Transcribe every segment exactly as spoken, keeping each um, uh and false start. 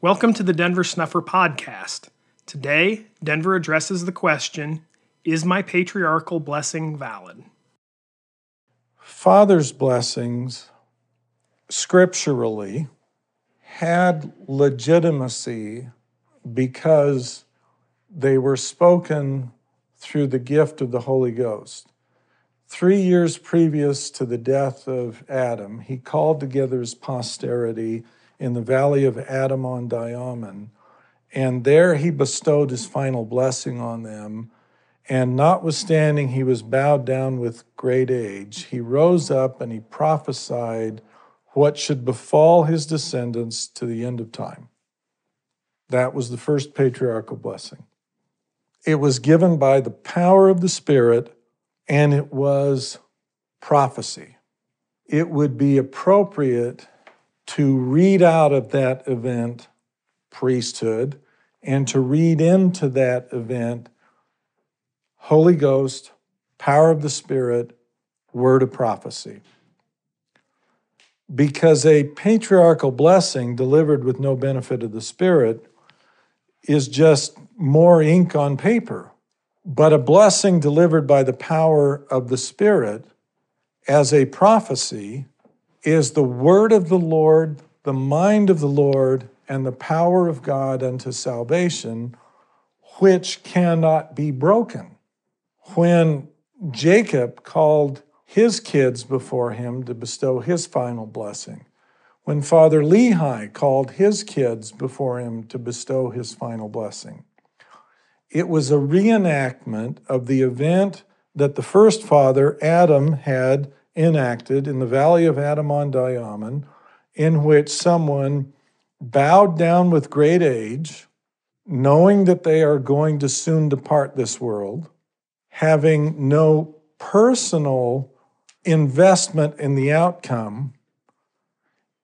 Welcome to the Denver Snuffer Podcast. Today, Denver addresses the question, is my patriarchal blessing valid? Father's blessings, scripturally, had legitimacy because they were spoken through the gift of the Holy Ghost. Three years previous to the death of Adam, he called together his posterity in the valley of Adam-ondi-Ahman, and there he bestowed his final blessing on them. And notwithstanding he was bowed down with great age, he rose up and he prophesied what should befall his descendants to the end of time. That was the first patriarchal blessing. It was given by the power of the Spirit, and it was prophecy. It would be appropriate to read out of that event priesthood, and to read into that event Holy Ghost, power of the Spirit, word of prophecy. Because a patriarchal blessing delivered with no benefit of the Spirit is just more ink on paper. But a blessing delivered by the power of the Spirit as a prophecy is the word of the Lord, the mind of the Lord, and the power of God unto salvation, which cannot be broken. When Jacob called his kids before him to bestow his final blessing, when Father Lehi called his kids before him to bestow his final blessing, it was a reenactment of the event that the first father, Adam, had enacted in the valley of Adam-ondi-Ahman, in which someone bowed down with great age, knowing that they are going to soon depart this world, having no personal investment in the outcome,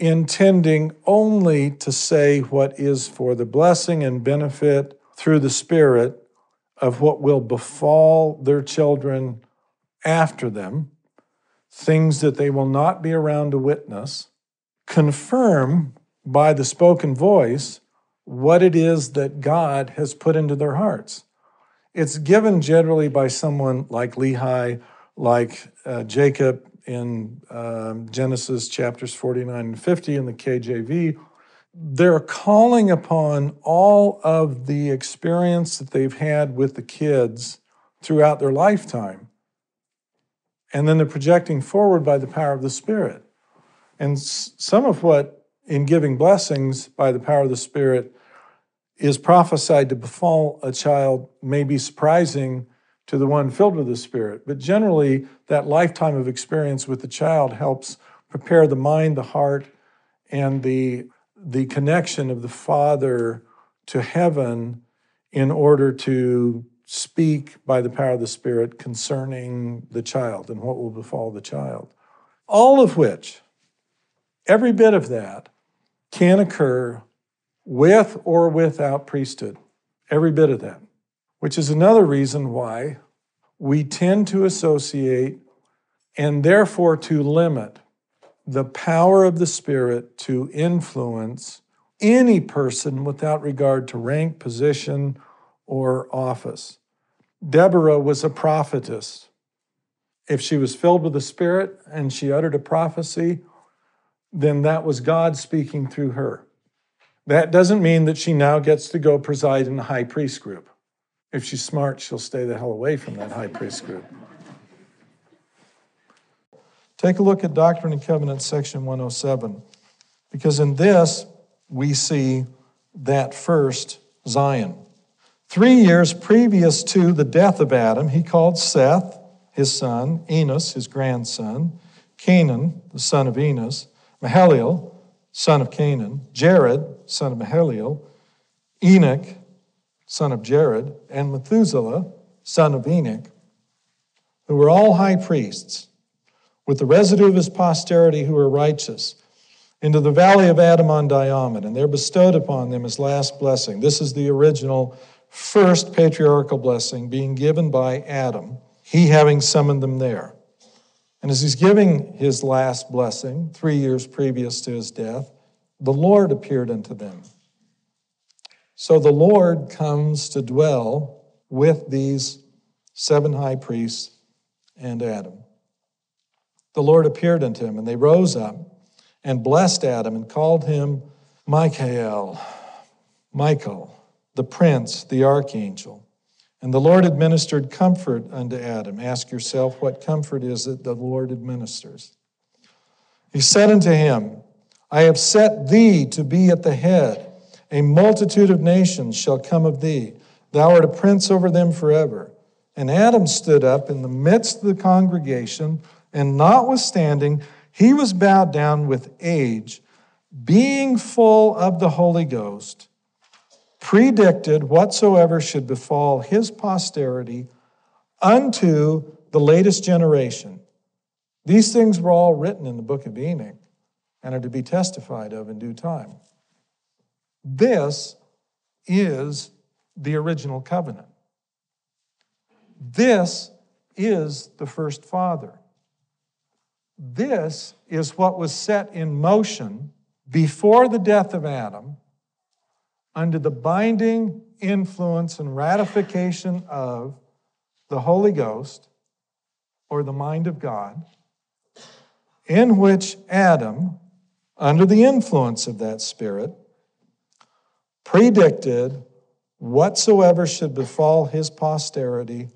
intending only to say what is for the blessing and benefit through the Spirit of what will befall their children after them, things that they will not be around to witness, confirm by the spoken voice what it is that God has put into their hearts. It's given generally by someone like Lehi, like uh, Jacob in uh, Genesis chapters forty-nine and fifty in the K J V. They're calling upon all of the experience that they've had with the kids throughout their lifetime. And then they're projecting forward by the power of the Spirit. And s- some of what, in giving blessings by the power of the Spirit, is prophesied to befall a child may be surprising to the one filled with the Spirit. But generally, that lifetime of experience with the child helps prepare the mind, the heart, and the, the connection of the Father to heaven in order to speak by the power of the Spirit concerning the child and what will befall the child. All of which, every bit of that, can occur with or without priesthood, every bit of that, which is another reason why we tend to associate and therefore to limit the power of the Spirit to influence any person without regard to rank, position, or office. Deborah was a prophetess. If she was filled with the Spirit and she uttered a prophecy, then that was God speaking through her. That doesn't mean that she now gets to go preside in the high priest group. If she's smart, she'll stay the hell away from that high priest group. Take a look at Doctrine and Covenants, section one oh seven, because in this, we see that first Zion. Three years previous to the death of Adam, he called Seth, his son, Enos, his grandson, Canaan, the son of Enos, Mahaliel, son of Canaan, Jared, son of Mahaliel, Enoch, son of Jared, and Methuselah, son of Enoch, who were all high priests, with the residue of his posterity who were righteous, into the valley of Adam-ondi-Ahman, and there bestowed upon them his last blessing. This is the original first patriarchal blessing being given by Adam, he having summoned them there. And as he's giving his last blessing, three years previous to his death, the Lord appeared unto them So the Lord comes to dwell with these seven high priests and Adam. The Lord appeared unto him, and they rose up and blessed Adam and called him Michael, Michael, the prince, the archangel. And the Lord administered comfort unto Adam. Ask yourself, what comfort is it the Lord administers? He said unto him, I have set thee to be at the head. A multitude of nations shall come of thee. Thou art a prince over them forever. And Adam stood up in the midst of the congregation, and notwithstanding, he was bowed down with age, being full of the Holy Ghost, predicted whatsoever should befall his posterity unto the latest generation. These things were all written in the book of Enoch and are to be testified of in due time. This is the original covenant. This is the first father. This is what was set in motion before the death of Adam under the binding influence and ratification of the Holy Ghost, or the mind of God, in which Adam, under the influence of that Spirit, predicted whatsoever should befall his posterity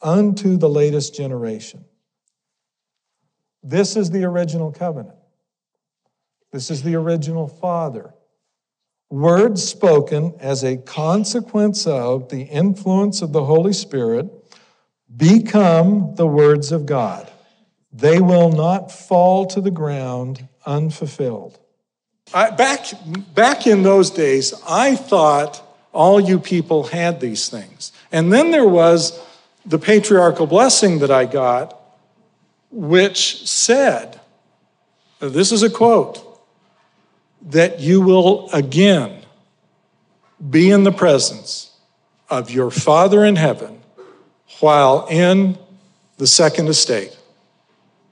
unto the latest generation. This is the original covenant. This is the original father. Words spoken as a consequence of the influence of the Holy Spirit become the words of God. They will not fall to the ground unfulfilled. I, back, back in those days, I thought all you people had these things. And then there was the patriarchal blessing that I got, which said, this is a quote, that you will again be in the presence of your Father in heaven while in the second estate.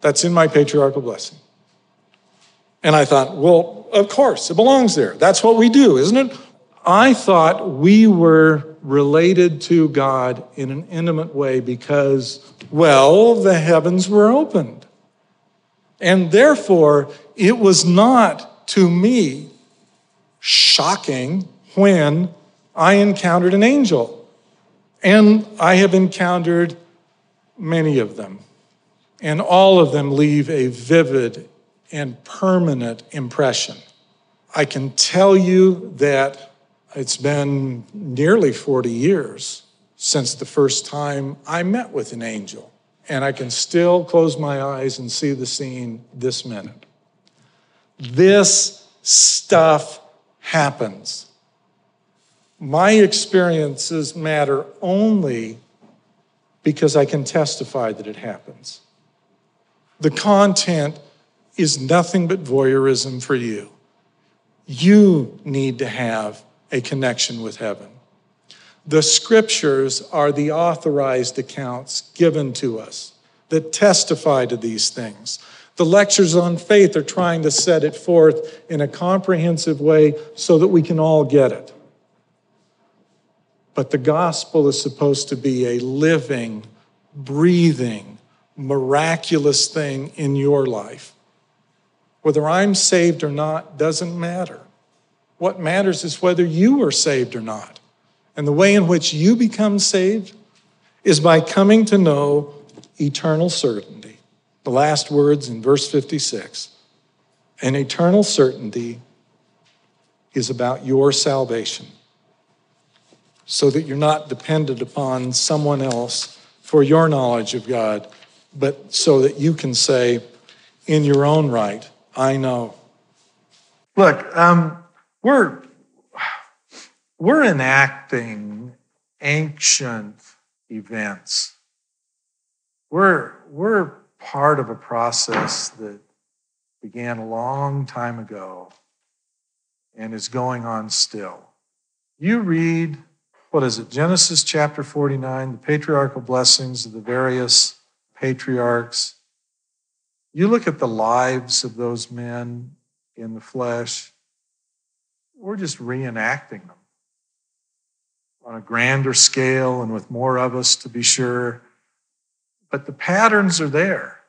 That's in my patriarchal blessing. And I thought, well, of course, it belongs there. That's what we do, isn't it? I thought we were related to God in an intimate way because, well, the heavens were opened. And therefore, it was not, to me, shocking when I encountered an angel. And I have encountered many of them. And all of them leave a vivid and permanent impression. I can tell you that it's been nearly forty years since the first time I met with an angel, and I can still close my eyes and see the scene this minute. This stuff happens. My experiences matter only because I can testify that it happens. The content is nothing but voyeurism for you. You need to have a connection with heaven. The scriptures are the authorized accounts given to us that testify to these things. The lectures on faith are trying to set it forth in a comprehensive way so that we can all get it. But the gospel is supposed to be a living, breathing, miraculous thing in your life. Whether I'm saved or not doesn't matter. What matters is whether you are saved or not. And the way in which you become saved is by coming to know eternal certainty. The last words in verse fifty-six. An eternal certainty is about your salvation, so that you're not dependent upon someone else for your knowledge of God, but so that you can say, in your own right, I know. Look, um... We're, we're enacting ancient events. We're, we're part of a process that began a long time ago and is going on still. You read, what is it, Genesis chapter forty-nine, the patriarchal blessings of the various patriarchs. You look at the lives of those men in the flesh. We're just reenacting them. on a grander scale and with more of us, to be sure. But the patterns are there.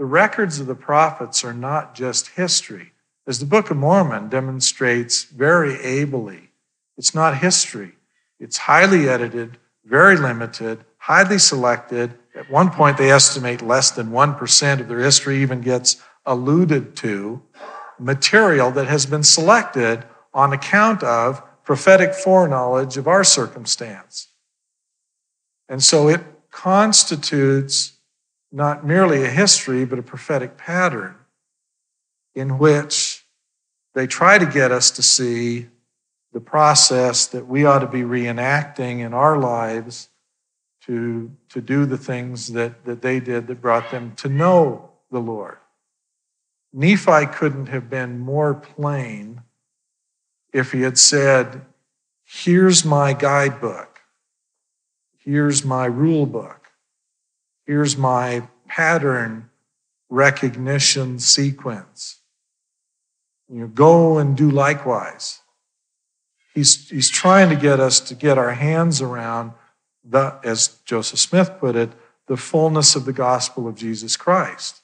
The records of the prophets are not just history. As the Book of Mormon demonstrates very ably, it's not history. It's highly edited, very limited, highly selected. At one point, they estimate less than one percent of their history even gets alluded to. Material that has been selected on account of prophetic foreknowledge of our circumstance. And so it constitutes not merely a history, but a prophetic pattern in which they try to get us to see the process that we ought to be reenacting in our lives to, to do the things that, that they did that brought them to know the Lord. Nephi couldn't have been more plain if he had said, here's my guidebook, here's my rule book, here's my pattern recognition sequence. You go and do likewise. He's, he's trying to get us to get our hands around, the, as Joseph Smith put it, the fullness of the gospel of Jesus Christ.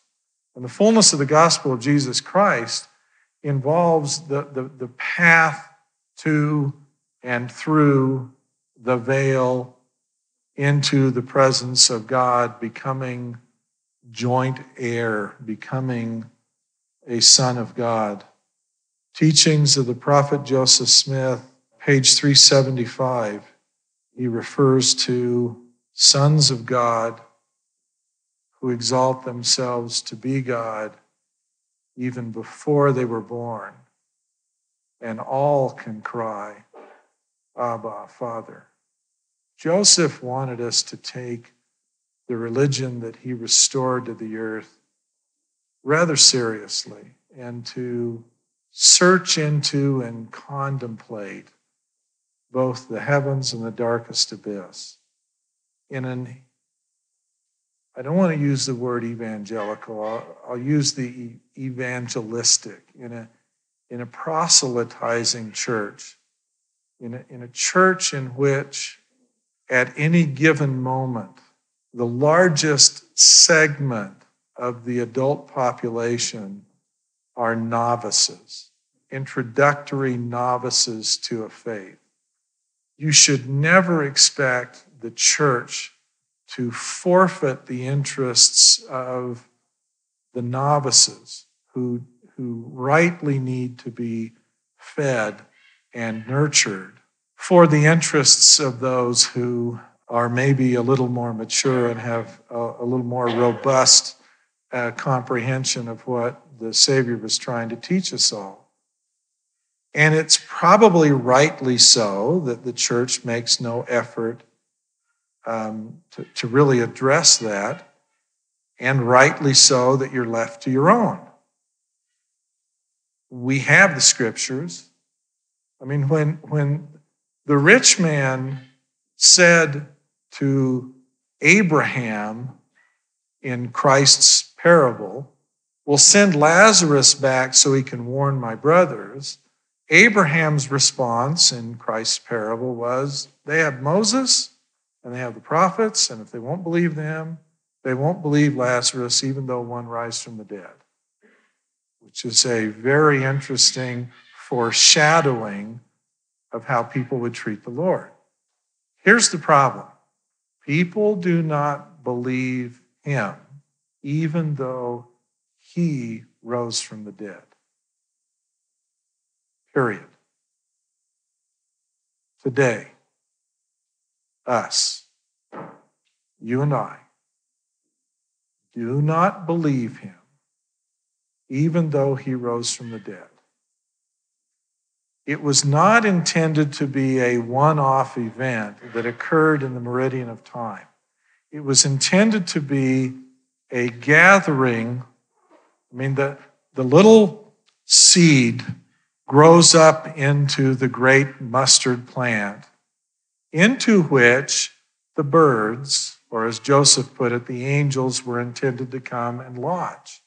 And the fullness of the gospel of Jesus Christ involves the, the, the path to and through the veil into the presence of God, becoming joint heir, becoming a son of God. Teachings of the prophet Joseph Smith, page three seventy-five, he refers to sons of God who exalt themselves to be God even before they were born, and all can cry, Abba, Father. Joseph wanted us to take the religion that he restored to the earth rather seriously and to search into and contemplate both the heavens and the darkest abyss in an I don't want to use the word evangelical. I'll, I'll use the evangelistic, in a, in a proselytizing church, in a, in a church in which at any given moment, the largest segment of the adult population are novices, introductory novices to a faith. You should never expect the church to forfeit the interests of the novices who, who rightly need to be fed and nurtured for the interests of those who are maybe a little more mature and have a, a little more robust uh, comprehension of what the Savior was trying to teach us all. And it's probably rightly so that the church makes no effort Um, to, to really address that, and rightly so that you're left to your own. We have the scriptures. I mean, when, when the rich man said to Abraham in Christ's parable, "Well, send Lazarus back so he can warn my brothers," Abraham's response in Christ's parable was, they have Moses, and they have the prophets, and if they won't believe them, they won't believe Lazarus, even though one rises from the dead, which is a very interesting foreshadowing of how people would treat the Lord. Here's the problem. People do not believe him, even though he rose from the dead. Period. Today. Us, you and I, do not believe him, even though he rose from the dead. It was not intended to be a one-off event that occurred in the meridian of time. It was intended to be a gathering. I mean, the, the little seed grows up into the great mustard plant, into which the birds, or as Joseph put it, the angels, were intended to come and lodge.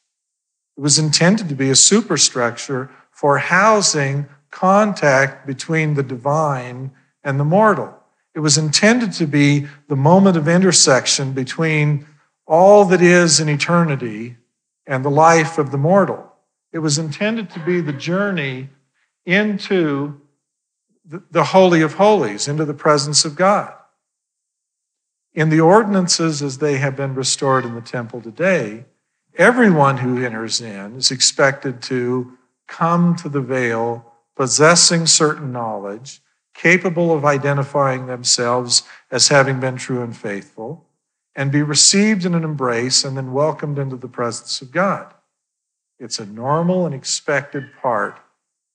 It was intended to be a superstructure for housing contact between the divine and the mortal. It was intended to be the moment of intersection between all that is in eternity and the life of the mortal. It was intended to be the journey into the Holy of Holies, into the presence of God. In the ordinances as they have been restored in the temple today, everyone who enters in is expected to come to the veil possessing certain knowledge, capable of identifying themselves as having been true and faithful, and be received in an embrace and then welcomed into the presence of God. It's a normal and expected part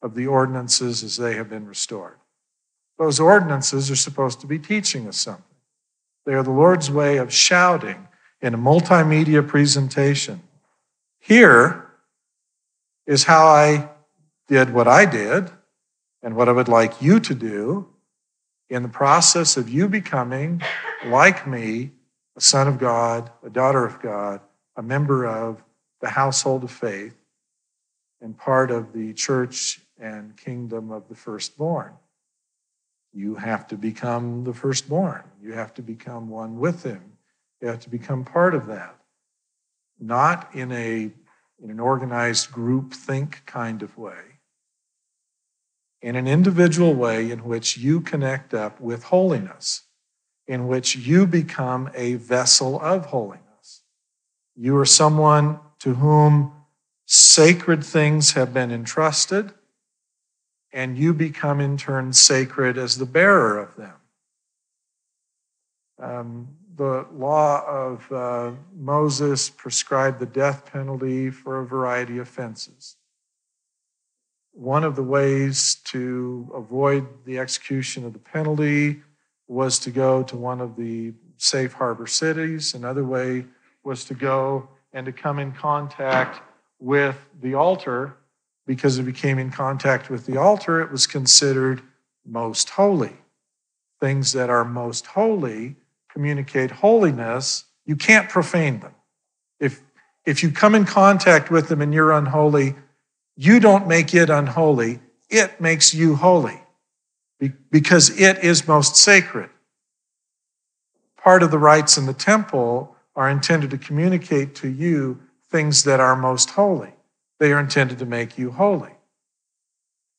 of the ordinances as they have been restored. Those ordinances are supposed to be teaching us something. They are the Lord's way of shouting in a multimedia presentation. Here is how I did what I did and what I would like you to do in the process of you becoming, like me, a son of God, a daughter of God, a member of the household of faith, and part of the church and kingdom of the firstborn. You have to become the firstborn. You have to become one with him. You have to become part of that. Not in a in an organized group think kind of way. In an individual way in which you connect up with holiness, in which you become a vessel of holiness. You are someone to whom sacred things have been entrusted, and you become in turn sacred as the bearer of them. Um, the law of uh, Moses prescribed the death penalty for a variety of offenses. One of the ways to avoid the execution of the penalty was to go to one of the safe harbor cities. Another way was to go and to come in contact with the altar. Because if you came in contact with the altar, it was considered most holy. Things that are most holy communicate holiness. You can't profane them. If, if you come in contact with them and you're unholy, you don't make it unholy. It makes you holy because it is most sacred. Part of the rites in the temple are intended to communicate to you things that are most holy. They are intended to make you holy.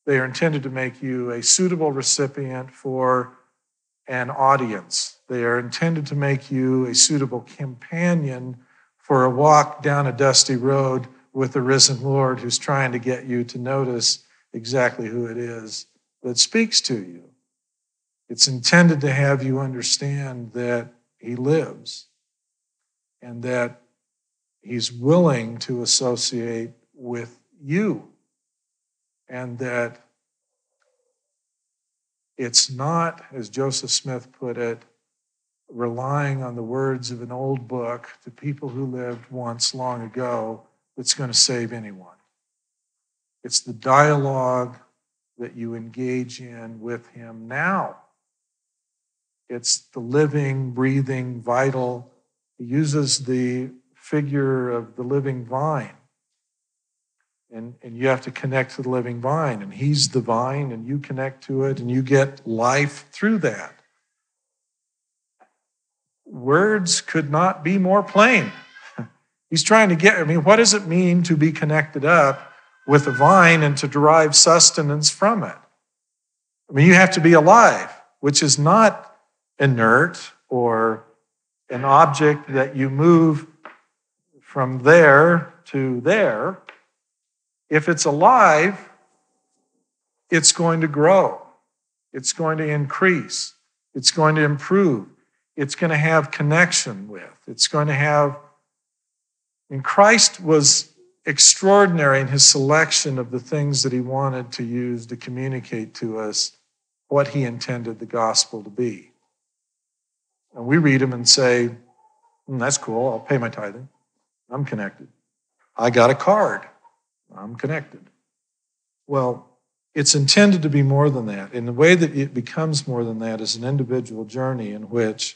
They are intended to make you a suitable recipient for an audience. They are intended to make you a suitable companion for a walk down a dusty road with the risen Lord who's trying to get you to notice exactly who it is that speaks to you. It's intended to have you understand that he lives and that he's willing to associate with you, and that it's not, as Joseph Smith put it, relying on the words of an old book to people who lived once long ago that's going to save anyone. It's the dialogue that you engage in with him now. It's the living, breathing, vital. He uses the figure of the living vine. And, and you have to connect to the living vine, and he's the vine, and you connect to it, and you get life through that. Words could not be more plain. He's trying to get, I mean, what does it mean to be connected up with a vine and to derive sustenance from it? I mean, you have to be alive, which is not inert or an object that you move from there to there. If it's alive, it's going to grow. It's going to increase. It's going to improve. It's going to have connection with. It's going to have... And Christ was extraordinary in his selection of the things that he wanted to use to communicate to us what he intended the gospel to be. And we read him and say, mm, that's cool, I'll pay my tithing. I'm connected. I got a card. I'm connected. Well, it's intended to be more than that. And the way that it becomes more than that is an individual journey in which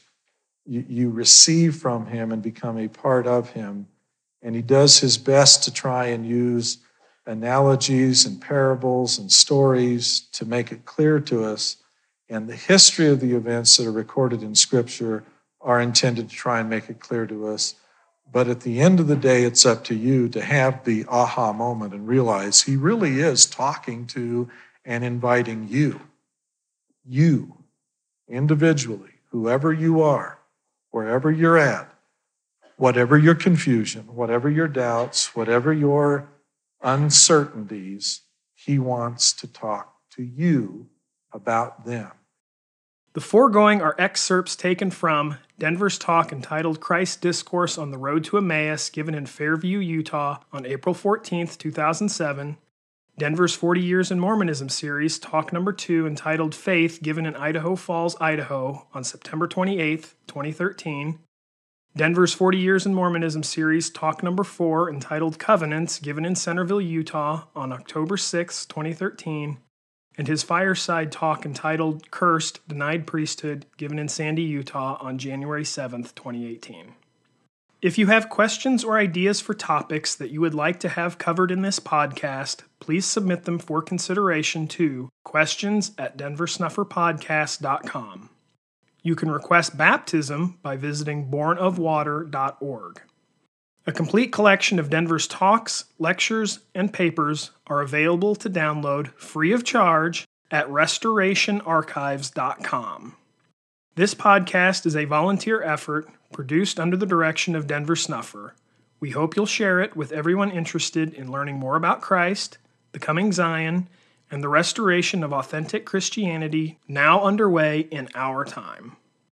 you, you receive from him and become a part of him. And he does his best to try and use analogies and parables and stories to make it clear to us And the history of the events that are recorded in Scripture are intended to try and make it clear to us. But at the end of the day, it's up to you to have the aha moment and realize he really is talking to and inviting you, you individually, whoever you are, wherever you're at, whatever your confusion, whatever your doubts, whatever your uncertainties, he wants to talk to you about them. The foregoing are excerpts taken from Denver's talk entitled Christ's Discourse on the Road to Emmaus, given in Fairview, Utah on April fourteenth, two thousand seven, Denver's forty years in Mormonism series, talk number two entitled Faith, given in Idaho Falls, Idaho on September twenty-eighth, twenty thirteen, Denver's forty years in Mormonism series, talk number four entitled Covenants, given in Centerville, Utah on October sixth, twenty thirteen, and his fireside talk entitled Cursed, Denied Priesthood, given in Sandy, Utah on January seventh, twenty eighteen. If you have questions or ideas for topics that you would like to have covered in this podcast, please submit them for consideration to questions at denver snuffer podcast dot com. You can request baptism by visiting born of water dot org. A complete collection of Denver's talks, lectures, and papers are available to download free of charge at restoration archives dot com. This podcast is a volunteer effort produced under the direction of Denver Snuffer. We hope you'll share it with everyone interested in learning more about Christ, the coming Zion, and the restoration of authentic Christianity now underway in our time.